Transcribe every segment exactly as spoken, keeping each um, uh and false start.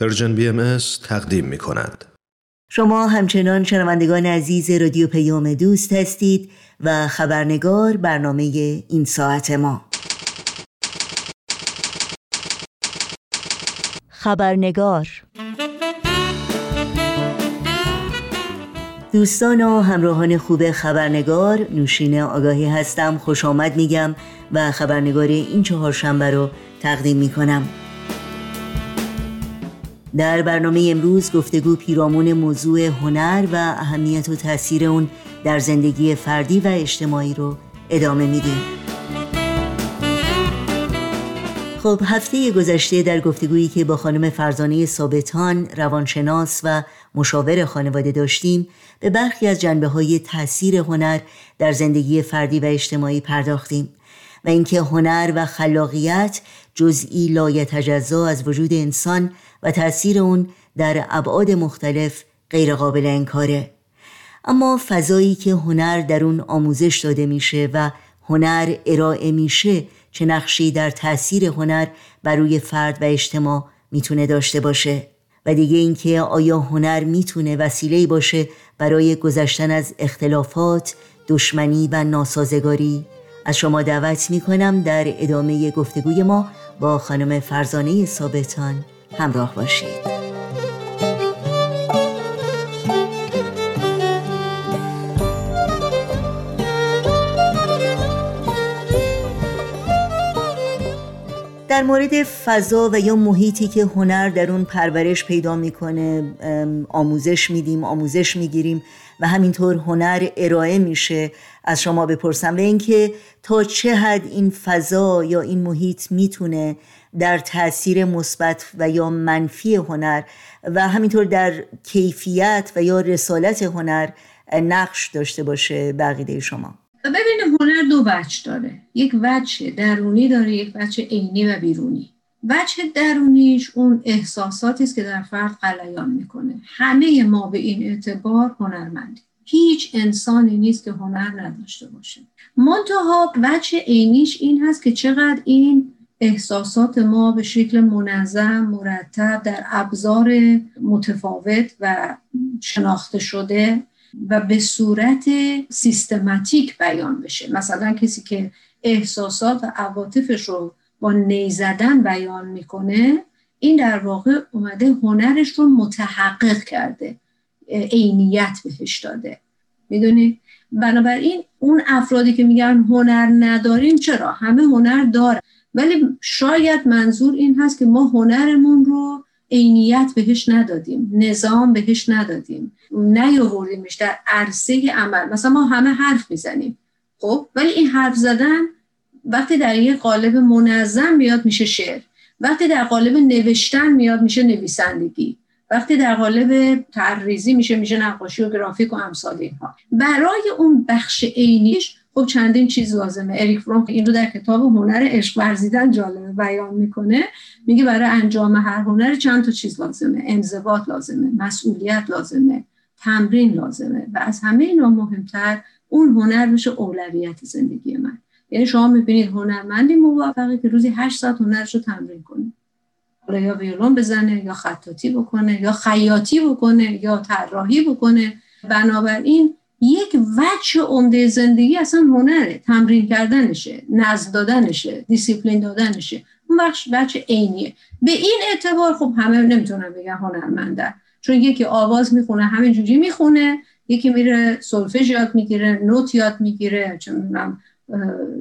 پرژن بی ام اس تقدیم می کند. شما همچنان شنوندگان عزیز رادیو پیام دوست هستید و خبرنگار برنامه این ساعت ما. خبرنگار. دوستان و همراهان خوب خبرنگار، نوشین آگاهی هستم، خوش آمد میگم و خبرنگار این چهارشنبه رو تقدیم میکنم. در برنامه امروز گفتگو پیرامون موضوع هنر و اهمیت و تأثیر اون در زندگی فردی و اجتماعی رو ادامه میدیم. خب هفته گذشته در گفتگویی که با خانم فرزانه ثابتان، روانشناس و مشاور خانواده داشتیم، به برخی از جنبه‌های تأثیر هنر در زندگی فردی و اجتماعی پرداختیم و اینکه هنر و خلاقیت جزئی لایتجزا از وجود انسان و تأثیر اون در ابعاد مختلف غیرقابل انکاره. اما فضایی که هنر در اون آموزش داده میشه و هنر ارائه میشه چه نقشی در تأثیر هنر بر روی فرد و اجتماع میتونه داشته باشه و دیگه اینکه آیا هنر میتونه وسیله‌ای باشه برای گذشتن از اختلافات، دشمنی و ناسازگاری. از شما دعوت میکنم در ادامه گفتگوی ما با خانم فرزانه ثابتان همراه باشید. در مورد فضا و یا محیطی که هنر در اون پرورش پیدا میکنه، آموزش میدیم، آموزش میگیریم و همینطور هنر ارائه میشه، از شما بپرسم به اینکه تا چه حد این فضا یا این محیط میتونه در تأثیر مثبت و یا منفی هنر و همینطور در کیفیت و یا رسالت هنر نقش داشته باشه به عقیده شما؟ ببینیم هنر دو وجه داره، یک وجه درونی داره، یک وجه عینی و بیرونی. وجه درونیش اون احساساتی است که در فرد غلیان میکنه. همه ما به این اعتبار هنرمندیم، هیچ انسانی نیست که هنر نداشته باشه. منتها وجه عینیش این هست که چقدر این احساسات ما به شکل منظم، مرتب، در ابزار متفاوت و شناخته شده و به صورت سیستماتیک بیان بشه. مثلا کسی که احساسات و عواطفش رو با نیزدن بیان میکنه، این در واقع اومده هنرش رو متحقق کرده، عینیت بهش داده. میدونی؟ بنابراین اون افرادی که میگن هنر نداریم، چرا؟ همه هنر داره، ولی شاید منظور این هست که ما هنرمون رو عینیت بهش ندادیم، نظام بهش ندادیم، نیاوردیمش در عرصه عمل. مثلا ما همه حرف میزنیم، خب، ولی این حرف زدن وقتی در یه قالب منظم میاد میشه شعر، وقتی در قالب نوشتن میاد میشه نویسندگی، وقتی در قالب تعریزی میشه میشه نقاشی و گرافیک و امثال اینها. برای اون بخش عینیش خب چندین چیز لازمه. اریک فروم این رو در کتاب هنر عشق ورزیدن جالبه بیان میکنه، میگه برای انجام هر هنر چند تا چیز لازمه، انضباط لازمه، مسئولیت لازمه، تمرین لازمه و از همه اینا مهمتر اون هنر بشه اولویت زندگی من. یعنی شما میبینید هنرمندی موفقه که روزی هشت ساعت هنرش رو تمرین کنه، یا ویولون بزنه، یا خطاطی بکنه، یا خیاطی بکنه، یا طراحی بکنه. بنابراین یک وجه عمده زندگی اصلا هنره، تمرین کردنشه، نظم دادنشه، دیسیپلین دادنشه. اون بخش وجه عینیه. به این اعتبار خب همه نمیتونن بگن هنرمندن، چون یکی آواز میخونه همینجوری میخونه، یکی میره سولفژ یاد میگیره، نوت یاد میگیره، چه میدونم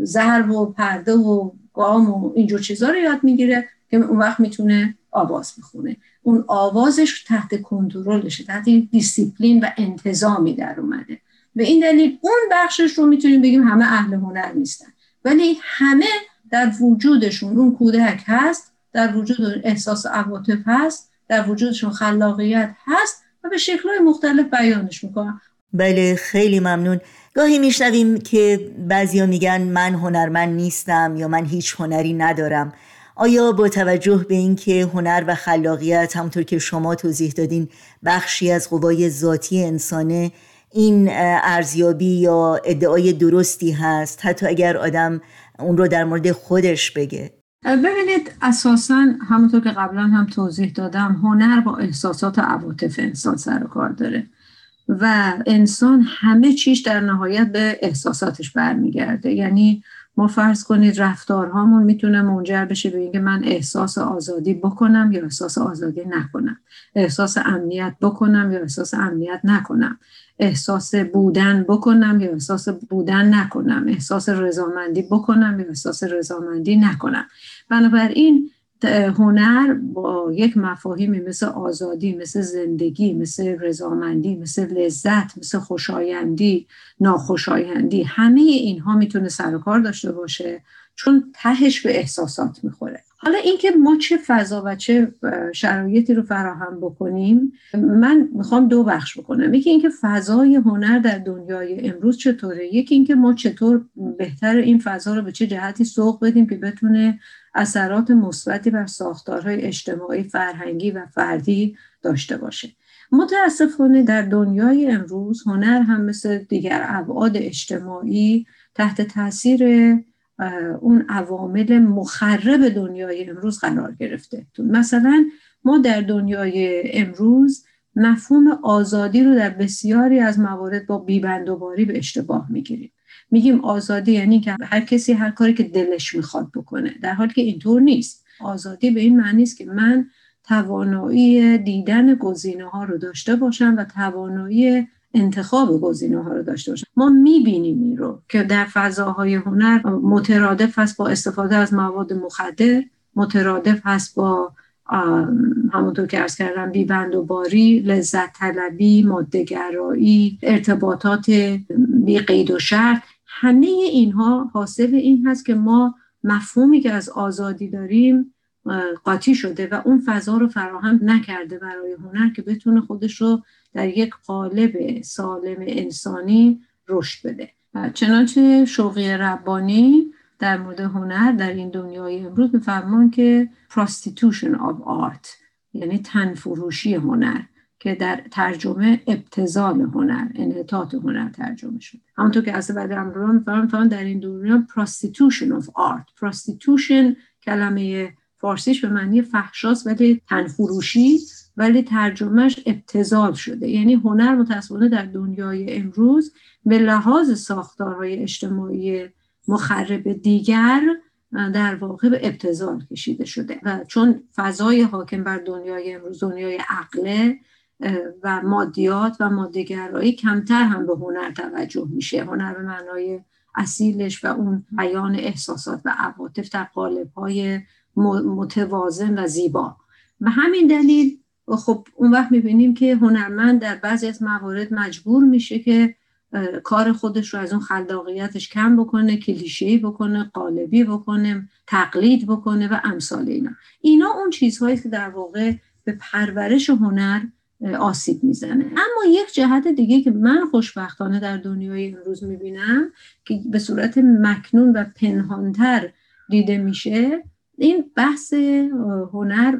ضرب و پرده و گام و اینجور چیزا رو یاد میگیره که اون وقت میتونه آواز بخونه. اون آوازش تحت کنترلشه، تحت دیسیپلین و انتظامی در اومده. به این دلیل اون بخشش رو میتونیم بگیم همه اهل هنر نیستن، ولی همه در وجودشون اون کودک هست، در وجود احساس و عواطف هست، در وجودشون خلاقیت هست و به شکل‌های مختلف بیانش میکنن. بله، خیلی ممنون. گاهی میشنویم که بعضیا میگن من هنرمند نیستم یا من هیچ هنری ندارم. آیا با توجه به اینکه هنر و خلاقیت همونطور که شما توضیح دادین بخشی از قوای ذاتی انسانه، این ارزیابی یا ادعای درستی هست حتی اگر آدم اون رو در مورد خودش بگه؟ ببینید اساساً همونطور که قبلا هم توضیح دادم، هنر با احساسات و عواطف انسان سر و کار داره و انسان همه چیش در نهایت به احساساتش برمیگرده. یعنی ما فرض کنید رفتارهامون میتونه منجر بشه به اینکه من احساس آزادی بکنم یا احساس آزادی نکنم، احساس امنیت بکنم یا احساس امنیت نکنم، احساس بودن بکنم یا احساس بودن نکنم، احساس رضامندی بکنم یا احساس رضامندی نکنم. بنابراین هنر با یک مفاهیمی مثل آزادی، مثل زندگی، مثل رضامندی، مثل لذت، مثل خوشایندی، ناخوشایندی، همه اینها میتونه سر و کار داشته باشه چون تهش به احساسات میخوره. حالا اینکه ما چه فضا و چه شرایطی رو فراهم بکنیم، من میخوام دو بخش بکنم. یکی اینکه فضای هنر در دنیای امروز چطوره، یکی اینکه ما چطور بهتر این فضا رو به چه جهتی سوق بدیم که بتونه اثرات مثبتی بر ساختارهای اجتماعی، فرهنگی و فردی داشته باشه. متاسفانه در دنیای امروز هنر هم مثل دیگر ابعاد اجتماعی تحت تاثیر اون عوامل مخرب دنیای امروز قرار گرفته. مثلا ما در دنیای امروز مفهوم آزادی رو در بسیاری از موارد با بیبندوباری به اشتباه میگیریم. میگیم آزادی یعنی که هر کسی هر کاری که دلش میخواد بکنه، در حالی که اینطور نیست. آزادی به این معنی است که من توانایی دیدن گزینه‌ها رو داشته باشم و توانایی انتخاب گزینه‌ها رو داشته باشم. ما میبینیم این رو که در فضاهای هنر مترادف هست با استفاده از مواد مخدر، مترادف هست با همونطور که عرض کردم بی‌بندوباری، لذت طلبی، ماده‌گرایی، ارتباطات بی قید و شرط. همه اینها حاصل این هست که ما مفهومی که از آزادی داریم قاطی شده و اون فضا رو فراهم نکرده برای هنر که بتونه خودش رو در یک قالب سالم انسانی رشد بده. چنانچه شوقی ربانی در مورد هنر در این دنیای امروز می‌فرمان که prostitution of art، یعنی تنفروشی هنر، که در ترجمه ابتذال هنر، انحطاط هنر ترجمه شده. همونطور که از بعد امروز می‌فرمان در این دنیا prostitution of art. prostitution کلمه فارسیش به معنی فحشاست ولی تنفروشی، ولی ترجمهش ابتذال شده. یعنی هنر متأسفانه در دنیای امروز به لحاظ ساختارهای اجتماعی مخرب دیگر در واقع به ابتذال کشیده شده و چون فضای حاکم بر دنیای امروز دنیای عقله و مادیات و ماده‌گرایی، کمتر هم به هنر توجه میشه. هنر به معنای اصیلش و اون بیان احساسات و عواطف در قالب‌های متوازن و زیبا. و همین دلیل خب اون وقت میبینیم که هنرمند در بعضی از موارد مجبور میشه که کار خودش رو از اون خلاقیتش کم بکنه، کلیشه‌ای بکنه، قالبی بکنه، تقلید بکنه و امثال اینا. اینا اون چیزهایی که در واقع به پرورش هنر آسیب میزنه. اما یک جهت دیگه که من خوشبختانه در دنیای امروز میبینم که به صورت مکنون و پنهانتر دیده میشه، این بحث هنر،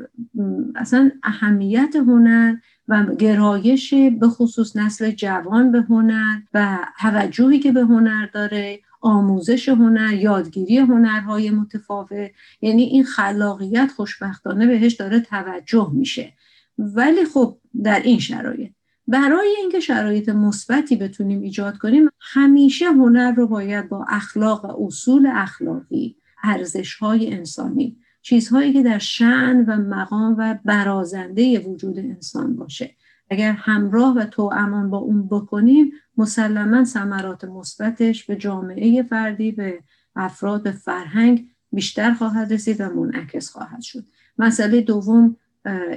اصلا اهمیت هنر و گرایش به خصوص نسل جوان به هنر و توجهی که به هنر داره، آموزش هنر، یادگیری هنرهای متفاوت، یعنی این خلاقیت خوشبختانه بهش داره توجه میشه. ولی خب در این شرایط، برای اینکه شرایط مثبتی بتونیم ایجاد کنیم، همیشه هنر رو باید با اخلاق و اصول اخلاقی، ارزش‌های انسانی، چیزهایی که در شأن و مقام و برازنده وجود انسان باشه، اگر همراه و توامان با اون بکنیم، مسلماً ثمرات مثبتش به جامعه فردی، به افراد، به فرهنگ بیشتر خواهد رسید و منعکس خواهد شد. مسئله دوم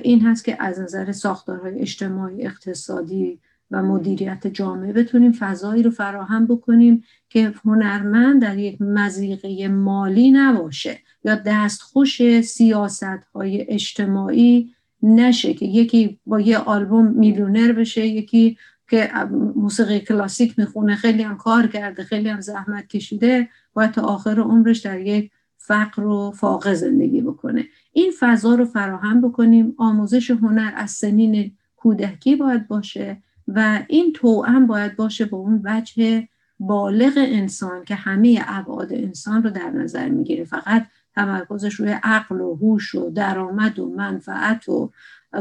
این هست که از نظر ساختارهای اجتماعی، اقتصادی و مدیریت جامعه بتونیم فضایی رو فراهم بکنیم که هنرمند در یک مضیقه مالی نباشه یا دستخوش سیاست‌های اجتماعی نشه که یکی با یه آلبوم میلیونر بشه، یکی که موسیقی کلاسیک میخونه، خیلی هم کار کرده، خیلی هم زحمت کشیده، باید تا آخر عمرش در یک فقر و فاقه زندگی بکنه. این فضا رو فراهم بکنیم. آموزش هنر از سنین کودکی باید باشه و این توأم باید باشه با اون وجه بالغ انسان که همه ابعاد انسان رو در نظر میگیره، فقط تمرکزش روی عقل و هوش و درآمد و منفعت و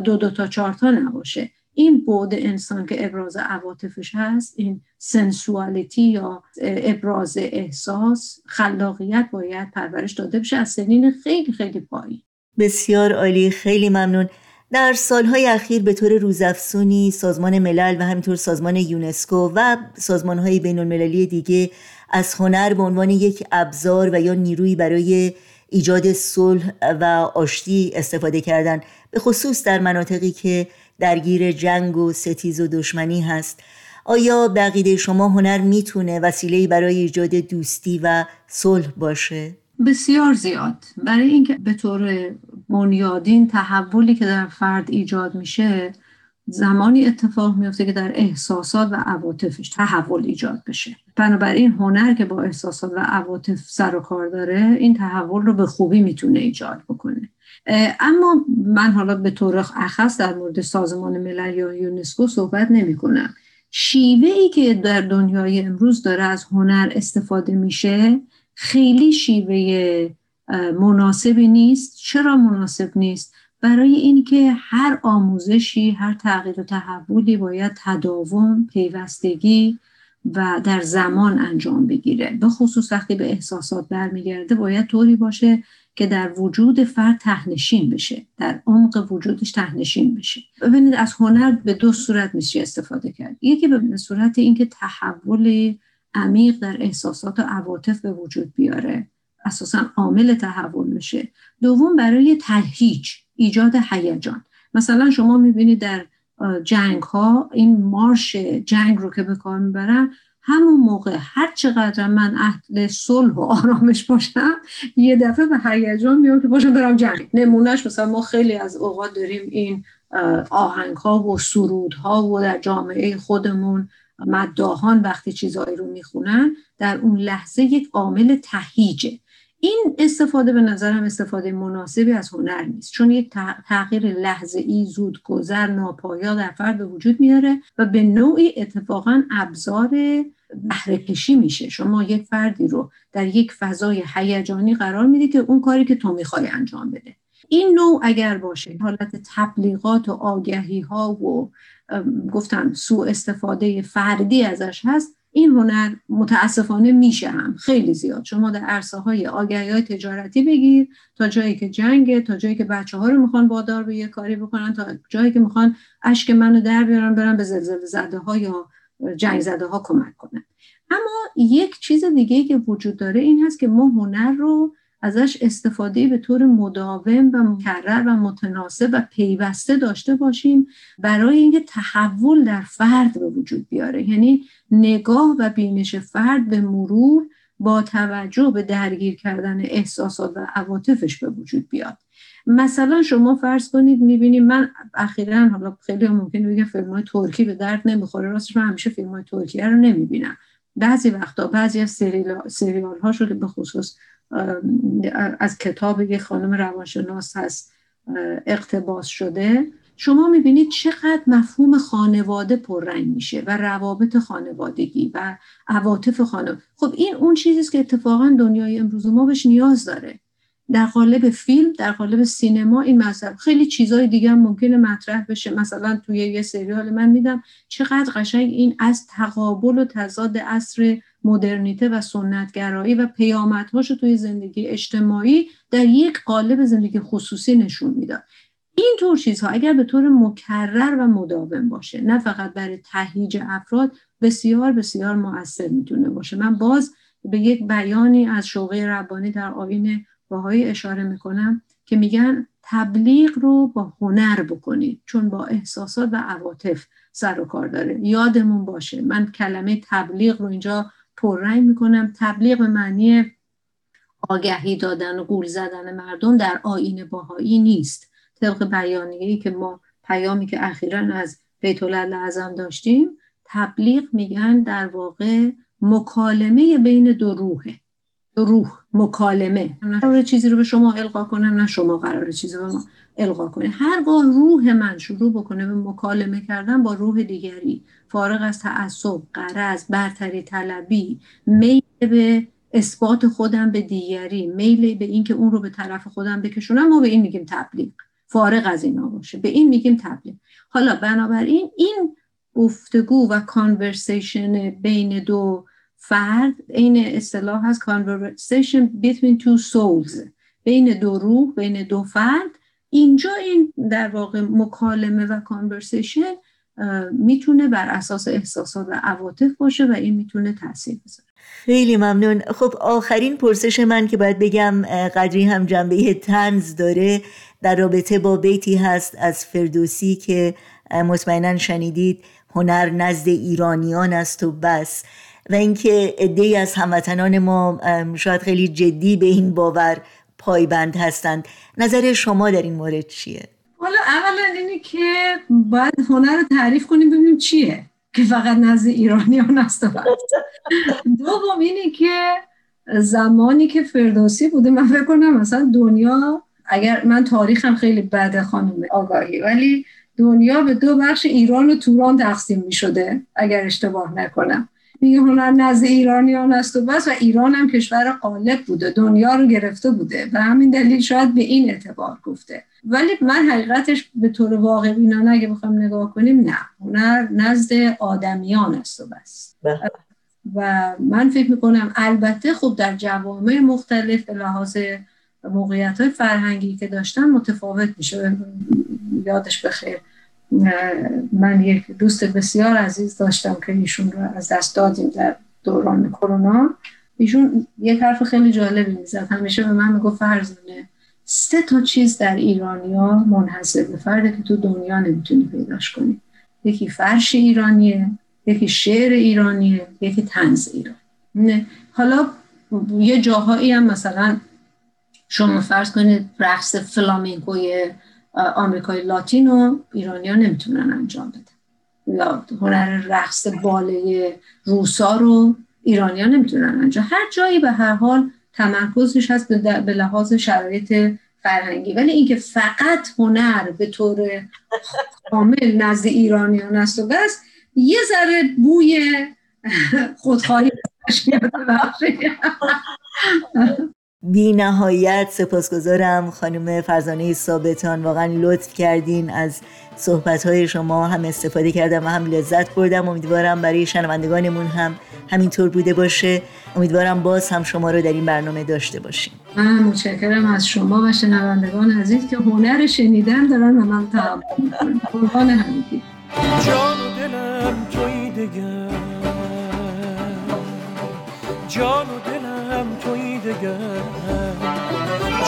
دو دو تا چهار تا نباشه. این بعد انسان که ابراز عواطفش هست، این سنسوالیتی یا ابراز احساس، خلاقیت باید پرورش داده بشه از سنین خیلی خیلی پایین. بسیار عالی، خیلی ممنون. در سالهای اخیر به طور روزافزونی سازمان ملل و همینطور سازمان یونسکو و سازمانهای بین المللی دیگه از هنر به عنوان یک ابزار و یا نیرویی برای ایجاد صلح و آشتی استفاده کردن، به خصوص در مناطقی که درگیر جنگ و ستیز و دشمنی هست. آیا به عقیده شما هنر میتونه وسیله‌ای برای ایجاد دوستی و صلح باشه؟ بسیار زیاد. برای اینکه به طور بنیادین تحولی که در فرد ایجاد میشه زمانی اتفاق میفته که در احساسات و عواطفش تحول ایجاد بشه. بنابراین هنر که با احساسات و عواطف سر و کار داره این تحول رو به خوبی میتونه ایجاد بکنه. اما من حالا به طور اخص در مورد سازمان ملل یا یونسکو صحبت نمی کنم. شیوهی که در دنیای امروز داره از هنر استفاده میشه خیلی شیوه مناسبی نیست. چرا مناسب نیست؟ برای اینکه هر آموزشی، هر تغییر و تحولی باید تداوم، پیوستگی و در زمان انجام بگیره. به خصوص وقتی به احساسات برمیگرده باید طوری باشه که در وجود فرد تهنشین بشه، در عمق وجودش تهنشین بشه. ببینید از هنر به دو صورت میشه استفاده کرد. یکی به صورت اینکه تحول عمیق در احساسات و عواطف به وجود بیاره، اساساً عامل تحول میشه. دوم برای تلهیج، ایجاد هیجان. مثلا شما میبینید در جنگ ها این مارش جنگ رو که به کار میبرن، همون موقع هر چقدر من اهل صلح و آرامش باشم یه دفعه به هیجان میام که باشم برم جنگ. نمونهش مثلا ما خیلی از اوقات داریم این آهنگ ها و سرود ها و در جامعه خودمون مداحان وقتی چیزایی رو میخونن در اون لحظه یک عامل تهییجه. این استفاده به نظرم استفاده مناسبی از هنر نیست، چون یک تغییر لحظه‌ای، زودگذر، ناپایا در فرد به وجود میاره و به نوعی اتفاقاً ابزار بهره‌کشی میشه. شما یک فردی رو در یک فضای هیجانی قرار میدی که اون کاری که تو میخوای انجام بده. این نوع اگر باشه حالت تبلیغات و آگهی ها و گفتم سوء استفاده فردی ازش هست، این هنر متاسفانه میشه هم خیلی زیاد. شما در عرصه های آگهی های تجارتی بگیر، تا جایی که جنگه، تا جایی که بچه ها رو میخوان وادار به یه کاری بکنن، تا جایی که میخوان اشک منو در بیارن برن به زلزله زده ها یا جنگ زده ها کمک کنن. اما یک چیز دیگه که وجود داره این هست که ما هنر رو ازش استفاده به طور مداوم و مکرر و متناسب و پیوسته داشته باشیم برای اینکه تحول در فرد به وجود بیاره. یعنی نگاه و بینش فرد به مرور با توجه به درگیر کردن احساسات و عواطفش به وجود بیاد. مثلا شما فرض کنید میبینید، من اخیراً، حالا خیلی ممکنه بگم فیلم‌های ترکی به درد نمیخوره، راستش من همیشه فیلم‌های ترکیه رو نمیبینم. بعضی وقتا بعضی از سریال‌هاش رو که به خصوص از کتاب یک خانم روانشناس هست اقتباس شده، شما میبینید چقدر مفهوم خانواده پررنگ میشه و روابط خانوادگی و عواطف خانواده. خب این اون چیزیست که اتفاقا دنیای امروز ما بهش نیاز داره. در قالب فیلم، در قالب سینما این مسئله، خیلی چیزای دیگه هم ممکنه مطرح بشه. مثلا توی یه سریال من میدم چقدر قشنگ این از تقابل و تضاد عصر مدرنیته و سنتگرایی و پیامدهاشو توی زندگی اجتماعی در یک قالب زندگی خصوصی نشون میداد. این طور چیزها اگر به طور مکرر و مداوم باشه، نه فقط برای تهییج افراد، بسیار بسیار مؤثر میتونه باشه. من باز به یک بیانی از شوقی ربانی در آیین باهایی اشاره میکنم که میگن تبلیغ رو با هنر بکنید، چون با احساسات و عواطف سر و کار داره. یادمون باشه، من کلمه تبلیغ رو اینجا پررنگ میکنم. تبلیغ به معنی آگهی دادن و گول زدن مردم در آیین باهایی نیست. طبق بیانیه‌ای که ما، پیامی که اخیراً از بیت العظم داشتیم، تبلیغ میگن در واقع مکالمه بین دو روحه. دو روح مکالمه، من قراره چیزی رو به شما القا کنم، نه شما قراره چیزی رو به ما القا کنید. هرگاه روح من شروع بکنه به مکالمه کردن با روح دیگری، فارغ از تعصب، غرض، برتری طلبی، میل به اثبات خودم به دیگری، میل به این که اون رو به طرف خودم بکشونم، ما به این میگیم تبلیغ. فارغ از اینا باشه، به این میگیم تبلیغ. حالا بنابراین این گفتگو و کانورسیشن بین دو فرد، این اصطلاح هست conversation between two souls، بین دو روح، بین دو فرد. اینجا این در واقع مکالمه و کانورسیشن میتونه بر اساس احساسات و عواطف باشه و این میتونه تاثیر بذاره. خیلی ممنون. خب آخرین پرسش من که باید بگم قدری هم جنبه طنز داره، در رابطه با بیتی هست از فردوسی که مطمئناً شنیدید: هنر نزد ایرانیان است و بس. و اینکه عده‌ای از هموطنان ما شاید خیلی جدی به این باور پایبند هستند. نظر شما در این مورد چیه؟ حالا اولا اینه که باید هنر رو تعریف کنیم ببینیم چیه که فقط نزد ایرانیان است. دوم اینه که زمانی که فردوسی بوده، من فکر کنم مثلا دنیا، اگر من تاریخم خیلی بده خانم آگاهی، ولی دنیا به دو بخش، ایران و توران، تقسیم می شده اگر اشتباه نکنم. میگه هنر نزد ایرانیان است و بس، و ایران هم کشور غالب بوده، دنیا رو گرفته بوده و همین دلیل شاید به این اعتبار گفته. ولی من حقیقتش به طور واقع بینانه اگه بخوام نگاه کنیم، نه، هنر نزد آدمیان است و بس. و من فکر میکنم البته خب در جوامع مختلف به لحاظ موقعیت‌های فرهنگی که داشتن متفاوت میشه. یادش بخیر، من یک دوست بسیار عزیز داشتم که ایشون رو از دست دادیم در دوران کرونا. ایشون یک حرف خیلی جالبی میزد، همیشه به من میگفت فرزانه، سه تا چیز در ایرانی‌ها منحصر به فرده که تو دنیا نمیتونی پیداش کنی: یکی فرش ایرانیه، یکی شعر ایرانیه، یکی طنز ایران. نه. حالا یه جاهایی هم مثلا شما فرض کنید رقص فلامینگوی آمریکای لاتین رو ایرانی‌ها نمیتونن انجام بدن، یا هنر رقص باله روسا رو ایرانی‌ها نمیتونن انجام. هر جایی به هر حال تمرکزش هست به لحاظ شرایط فرهنگی. ولی اینکه فقط هنر به طور کامل نزد ایرانیان است و بس، یه ذره بوی خودخواهی میاد. بی نهایت سپاسگزارم خانم فرزانه ثابتان، واقعا لطف کردین. از صحبت‌های شما هم استفاده کردم و هم لذت بردم. امیدوارم برای شنوندگانمون هم همینطور بوده باشه. امیدوارم باز هم شما رو در این برنامه داشته باشیم. من متشکرم از شما و شنوندگان عزیز که هنر شنیدن دارن و من تعمل می‌کنم. قربان همگی. جان دلم توی دگر، جان دلم توی دگر،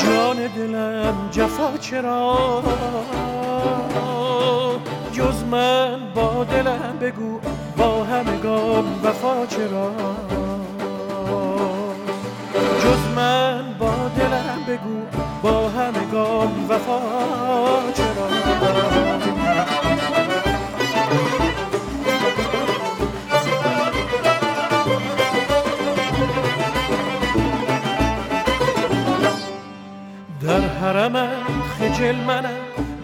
جان دلم جفا چرا جز من با دلم بگو، با همگام وفا چرا جز من با دلم بگو، با همگام وفا چرا. در حرمت خجل منم،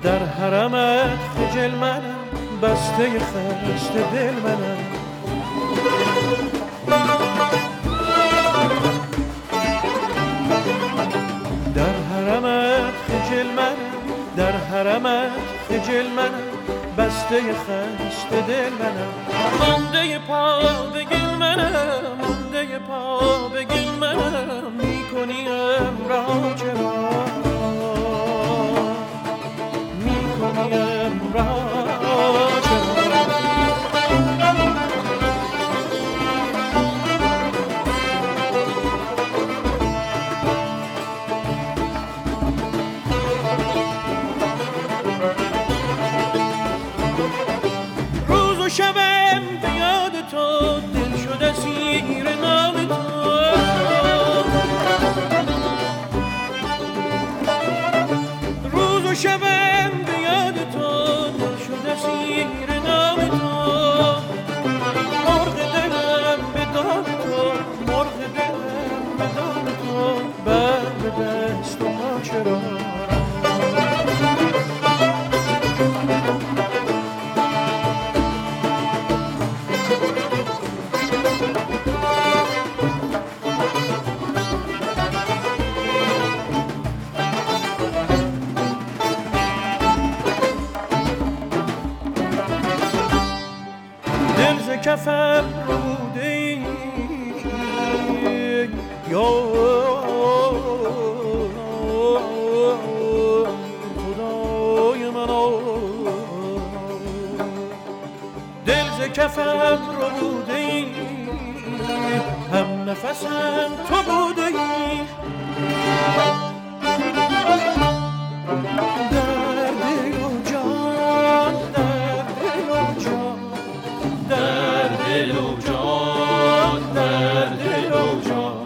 در حرمت خجل منم، بسته خسته دل منم. در حرمت خجل منم، در حرمت خجل منم، بسته خسته دل منم. مونده پا به گل منم، مونده پا به گل منم، میکنیم رها چرا، میکنیم رها چرا. روز و شبم به یاد تو، دل شده سیر نام تو. روز و شبم کفم روده یا کفم روده ای، هم نفسم تو بوده ای، در دل و جان، در دل و جان، در دل و جان، در دل و جان،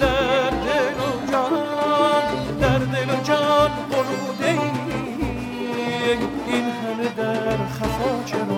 در دل و جان، در دل و جان بوده ای، این همه در خفا چرا؟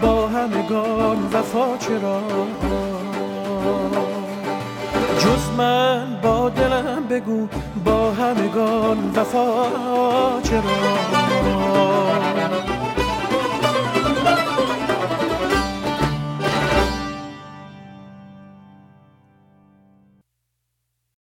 با همگان وفا چرا؟